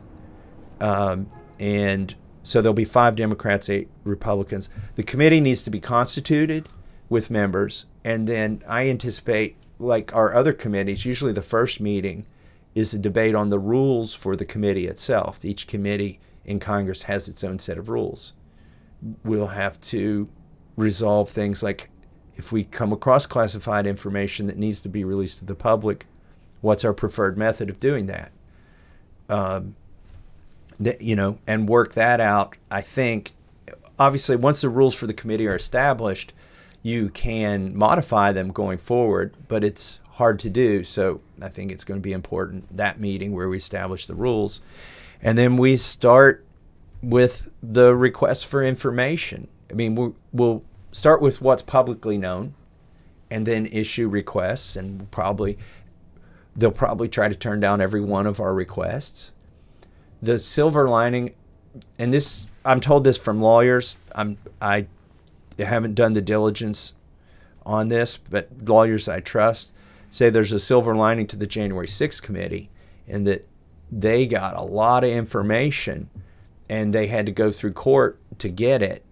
Um, And so there'll be five Democrats, eight Republicans. The committee needs to be constituted with members. And then I anticipate, like our other committees, usually the first meeting is a debate on the rules for the committee itself. Each committee in Congress has its own set of rules. We'll have to resolve things like if we come across classified information that needs to be released to the public, what's our preferred method of doing that? Um, you know, and work that out. I think, obviously, once the rules for the committee are established, you can modify them going forward, but it's hard to do. So I think it's going to be important, that meeting where we establish the rules. And then we start with the request for information. I mean, we'll, we'll start with what's publicly known and then issue requests. And we'll probably they'll probably try to turn down every one of our requests. The silver lining, and this, I'm told this from lawyers. I'm, I haven't done the diligence on this, but lawyers I trust say there's a silver lining to the January sixth committee in that they got a lot of information and they had to go through court to get it.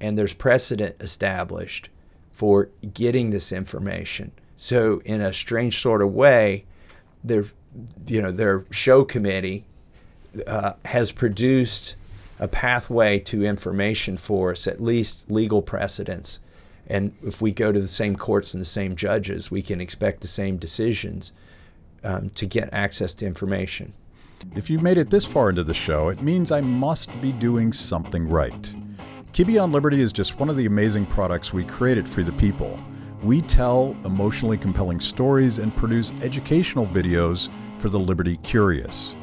And there's precedent established for getting this information. So in a strange sort of way, their, you know, their show committee uh, has produced a pathway to information for us, at least legal precedents. And if we go to the same courts and the same judges, we can expect the same decisions um, to get access to information. If you've made it this far into the show, it means I must be doing something right. Kibbe on Liberty is just one of the amazing products we created for the people. We tell emotionally compelling stories and produce educational videos for the Liberty curious.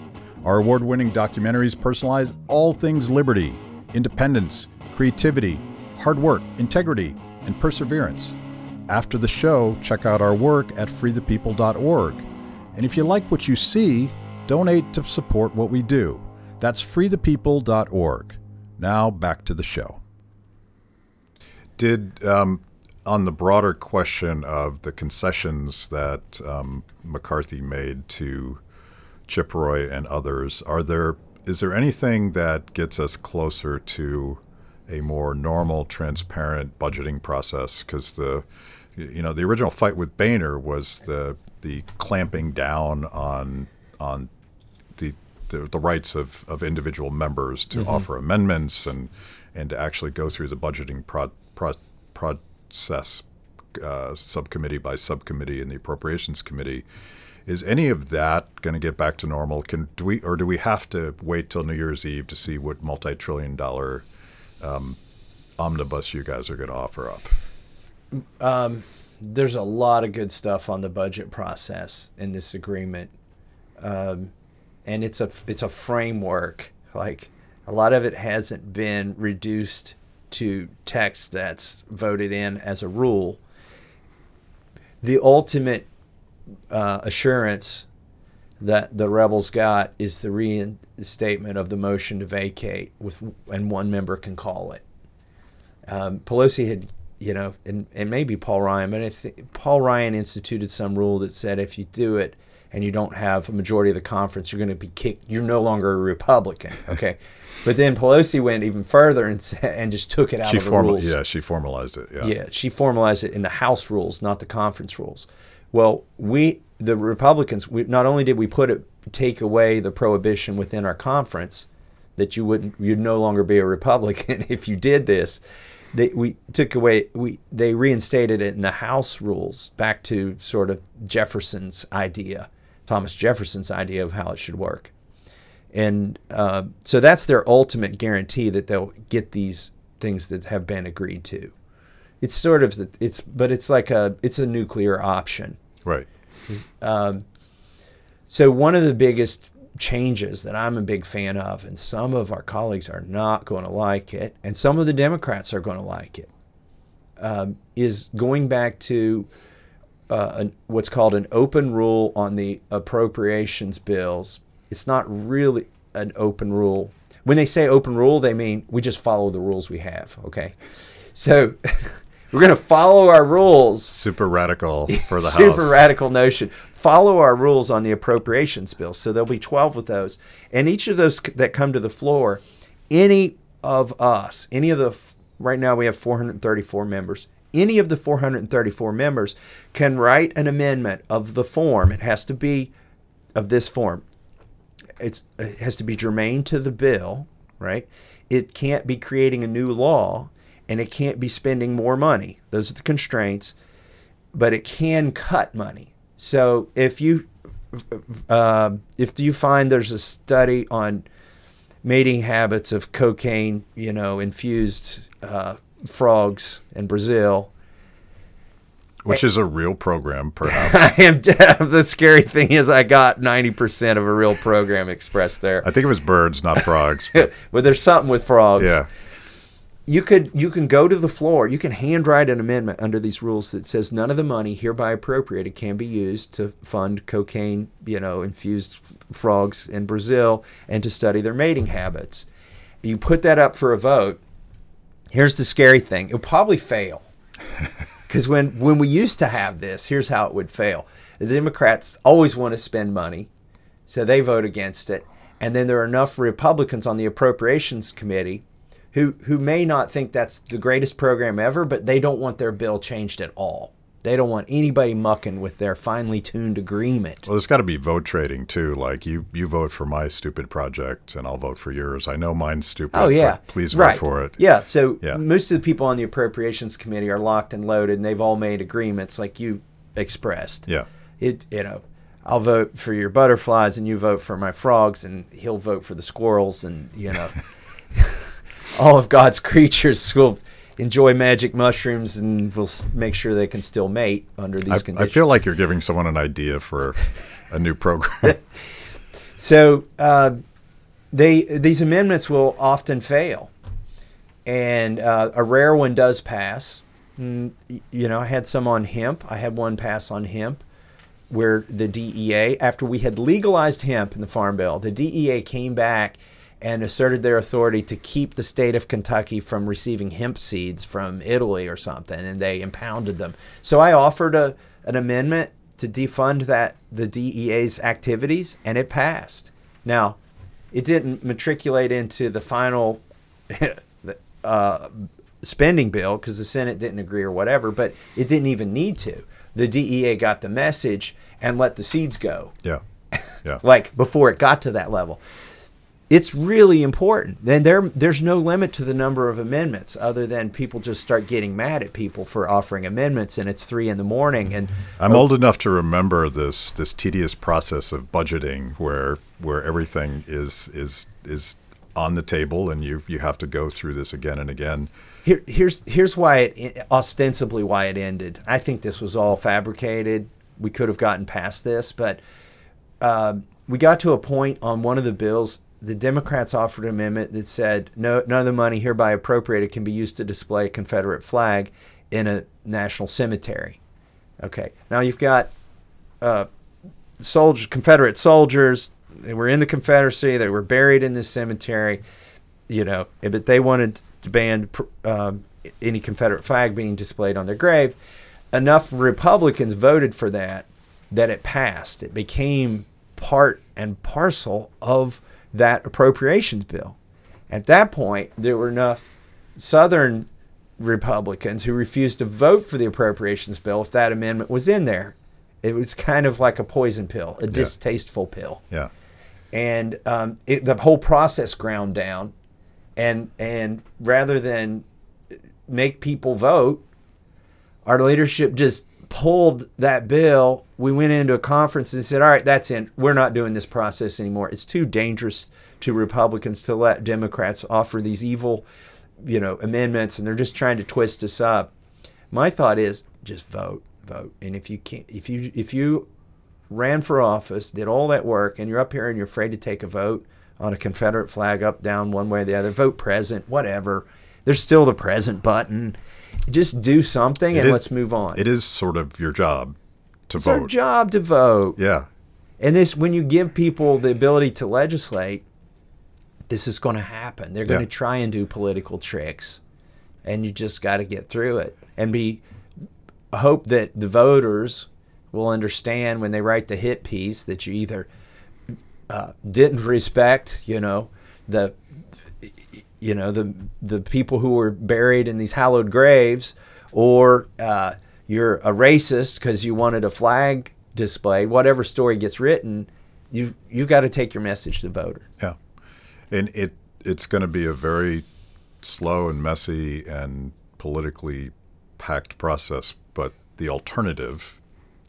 Our award-winning documentaries personalize all things liberty, independence, creativity, hard work, integrity, and perseverance. After the show, check out our work at free the people dot org. And if you like what you see, donate to support what we do. That's free the people dot org. Now back to the show. Did, um, on the broader question of the concessions that um, McCarthy made to Chip Roy and others, are there, is there anything that gets us closer to a more normal, transparent budgeting process? Because the, you know, the original fight with Boehner was the the clamping down on on the the, the rights of, of individual members to mm-hmm. offer amendments and and to actually go through the budgeting pro, pro, process, uh, subcommittee by subcommittee in the Appropriations Committee. Is any of that going to get back to normal? Can do we, or do we have to wait till New Year's Eve to see what multi-trillion dollar um, omnibus you guys are going to offer up? Um, there's a lot of good stuff on the budget process in this agreement, um, and it's a it's a framework. Like a lot of it hasn't been reduced to text that's voted in as a rule. The ultimate Uh, assurance that the rebels got is the reinstatement of the motion to vacate, with and one member can call it. Um, Pelosi had, you know, and, and maybe Paul Ryan, but I think Paul Ryan instituted some rule that said if you do it and you don't have a majority of the conference, you're going to be kicked. You're no longer a Republican. Okay, but then Pelosi went even further and said, and just took it out she of the form- rules. Yeah, she formalized it. Yeah. yeah, she formalized it in the House rules, not the conference rules. Well, we, the Republicans, we, not only did we put it, take away the prohibition within our conference that you wouldn't, you'd no longer be a Republican if you did this. They, we took away, we they reinstated it in the House rules back to sort of Jefferson's idea, Thomas Jefferson's idea of how it should work. And uh, so that's their ultimate guarantee that they'll get these things that have been agreed to. It's sort of, the, it's, but it's like a, it's a nuclear option. Right. Um, so one of the biggest changes that I'm a big fan of, and some of our colleagues are not going to like it, and some of the Democrats are going to like it, um, is going back to uh, an, what's called an open rule on the appropriations bills. It's not really an open rule. When they say open rule, they mean we just follow the rules we have, okay? So we're going to follow our rules. Super radical for the House. Super radical notion. Follow our rules on the appropriations bill. So there'll be twelve of those. And each of those that come to the floor, any of us, any of the, right now we have four hundred thirty-four members, any of the four hundred thirty-four members can write an amendment of the form. It has to be of this form. It's, it has to be germane to the bill, right? It can't be creating a new law. And it can't be spending more money. Those are the constraints. But it can cut money. So if you uh, if you find there's a study on mating habits of cocaine, you know, infused uh, frogs in Brazil. Which is a real program, perhaps. I am deaf. The scary thing is I got ninety percent of a real program expressed there. I think it was birds, not frogs. But well, there's something with frogs. Yeah. You could you can go to the floor. You can handwrite an amendment under these rules that says none of the money hereby appropriated can be used to fund cocaine, you know, infused f- frogs in Brazil and to study their mating habits. You put that up for a vote. Here's the scary thing. It'll probably fail. Because when, when we used to have this, here's how it would fail. The Democrats always want to spend money, so they vote against it. And then there are enough Republicans on the Appropriations Committee who, who may not think that's the greatest program ever, but they don't want their bill changed at all. They don't want anybody mucking with their finely tuned agreement. Well, there's got to be vote trading, too. Like, you, you vote for my stupid project, and I'll vote for yours. I know mine's stupid, oh, yeah. but please right. vote for it. Yeah, so yeah. most of the people on the Appropriations Committee are locked and loaded, and they've all made agreements like you expressed. Yeah. It, you know, I'll vote for your butterflies, and you vote for my frogs, and he'll vote for the squirrels, and, you know, all of God's creatures will enjoy magic mushrooms, and we'll make sure they can still mate under these I, conditions. I feel like you're giving someone an idea for a new program. So uh, they these amendments will often fail, and uh, a rare one does pass. And, you know, I had some on hemp. I had one pass on hemp where the D E A, after we had legalized hemp in the Farm Bill, the D E A came back and asserted their authority to keep the state of Kentucky from receiving hemp seeds from Italy or something, and they impounded them. So I offered a, an amendment to defund that the D E A's activities, and it passed. Now, it didn't matriculate into the final uh, spending bill because the Senate didn't agree or whatever, but it didn't even need to. The D E A got the message and let the seeds go. Yeah, yeah. Like before it got to that level. It's really important. And there, there's no limit to the number of amendments other than people just start getting mad at people for offering amendments, and it's three in the morning. And I'm oh, old enough to remember this this tedious process of budgeting where where everything is is is on the table, and you, you have to go through this again and again. Here, here's here's why it ostensibly why it ended. I think this was all fabricated. We could have gotten past this, but uh, we got to a point on one of the bills. The Democrats offered an amendment that said no, none of the money hereby appropriated can be used to display a Confederate flag in a national cemetery. Okay, now you've got uh, soldiers, Confederate soldiers. They were in the Confederacy. They were buried in this cemetery, you know, but they wanted to ban uh, any Confederate flag being displayed on their grave. Enough Republicans voted for that that it passed. It became part and parcel of that appropriations bill. At that point, there were enough Southern Republicans who refused to vote for the appropriations bill if that amendment was in there. It was kind of like a poison pill, a yeah. distasteful pill. Yeah. And um, it, the whole process ground down. And, and rather than make people vote, our leadership just pulled that bill. We went into a conference and said, all right, that's it. We're not doing this process anymore. It's too dangerous to Republicans to let Democrats offer these evil, you know, amendments, and they're just trying to twist us up. My thought is just vote, vote. And if you can't, if you if you ran for office, did all that work, and you're up here and you're afraid to take a vote on a Confederate flag up, down, one way or the other, vote present, whatever. There's still the present button. Just do something it and is, let's move on. It is sort of your job. It's vote. Our job to vote. Yeah. And this, when you give people the ability to legislate, this is going to happen. They're going yeah. to try and do political tricks, and you just got to get through it and be hope that the voters will understand when they write the hit piece that you either uh, didn't respect, you know, the you know the the people who were buried in these hallowed graves, or uh, you're a racist because you wanted a flag displayed. Whatever story gets written, you you got to take your message to the voter. Yeah, and it it's going to be a very slow and messy and politically packed process. But the alternative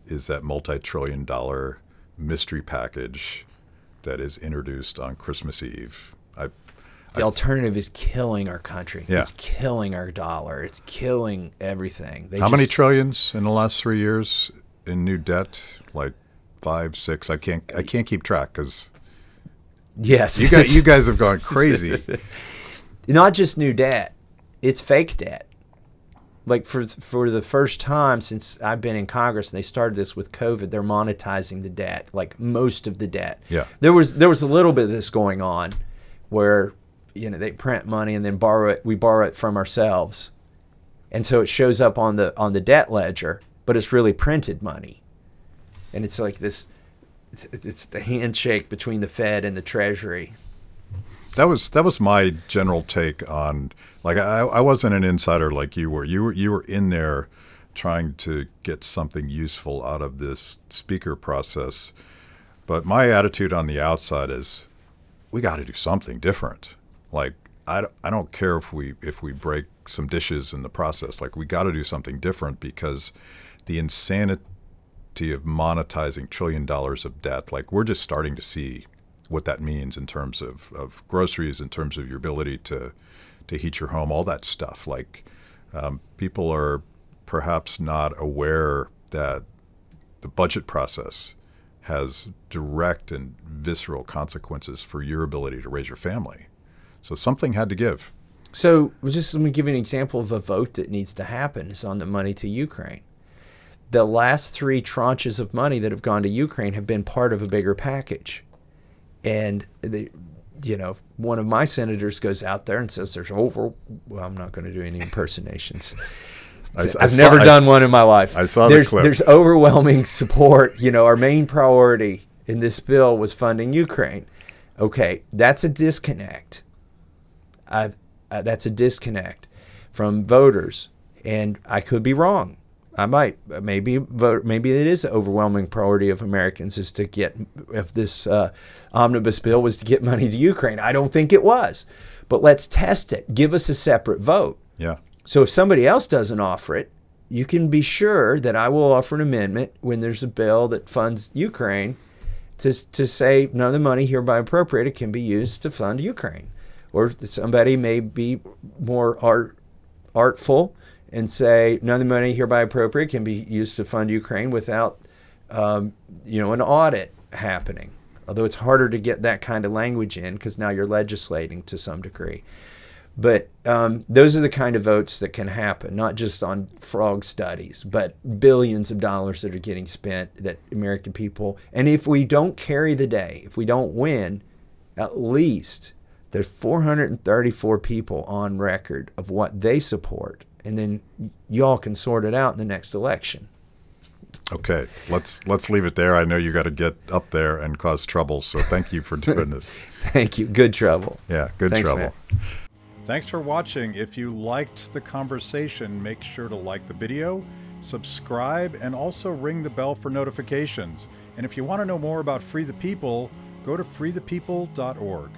is that multi-trillion-dollar mystery package that is introduced on Christmas Eve. I The alternative is killing our country. Yeah. It's killing our dollar. It's killing everything. They How just, many trillions in the last three years in new debt? Like five, six. I can't. I can't keep track because. Yes. You guys. You guys have gone crazy. Not just new debt. It's fake debt. Like for for the first time since I've been in Congress, and they started this with COVID, they're monetizing the debt, like most of the debt. Yeah. There was there was a little bit of this going on, where. You know, they print money and then borrow it. We borrow it from ourselves, and so it shows up on the on the debt ledger, but it's really printed money, and it's like this. It's the handshake between the Fed and the Treasury. That was that was my general take on. Like I, I wasn't an insider like you were. You were you were in there, trying to get something useful out of this speaker process, but my attitude on the outside is, we got to do something different. Like, I, I don't care if we if we break some dishes in the process. Like, we got to do something different because the insanity of monetizing trillion dollars of debt, like, we're just starting to see what that means in terms of, of groceries, in terms of your ability to, to heat your home, all that stuff. Like, um, people are perhaps not aware that the budget process has direct and visceral consequences for your ability to raise your family. So something had to give. So just let me give you an example of a vote that needs to happen is on the money to Ukraine. The last three tranches of money that have gone to Ukraine have been part of a bigger package. And, they, you know, one of my senators goes out there and says there's over... Well, I'm not going to do any impersonations. I, I've I saw, never done I, one in my life. I saw there's, the clip. There's overwhelming support. You know, our main priority in this bill was funding Ukraine. Okay, that's a disconnect. I, uh, that's a disconnect from voters, and I could be wrong. I might, maybe, vote, maybe it is the overwhelming priority of Americans is to get. If this uh, omnibus bill was to get money to Ukraine, I don't think it was. But let's test it. Give us a separate vote. Yeah. So if somebody else doesn't offer it, you can be sure that I will offer an amendment when there's a bill that funds Ukraine, to to say none of the money hereby appropriated can be used to fund Ukraine. Or somebody may be more art, artful and say, none of the money hereby appropriate can be used to fund Ukraine without, um, you know, an audit happening. Although it's harder to get that kind of language in because now you're legislating to some degree. But um, those are the kind of votes that can happen, not just on frog studies, but billions of dollars that are getting spent that American people. And if we don't carry the day, if we don't win, at least... There's four hundred thirty-four people on record of what they support, and then y'all can sort it out in the next election. Okay, let's let's leave it there. I know you got to get up there and cause trouble, so thank you for doing this. Thank you. Good trouble. Yeah, good Thanks, trouble. Man. Thanks for watching. If you liked the conversation, make sure to like the video, subscribe, and also ring the bell for notifications. And if you want to know more about Free the People, go to free the people dot org.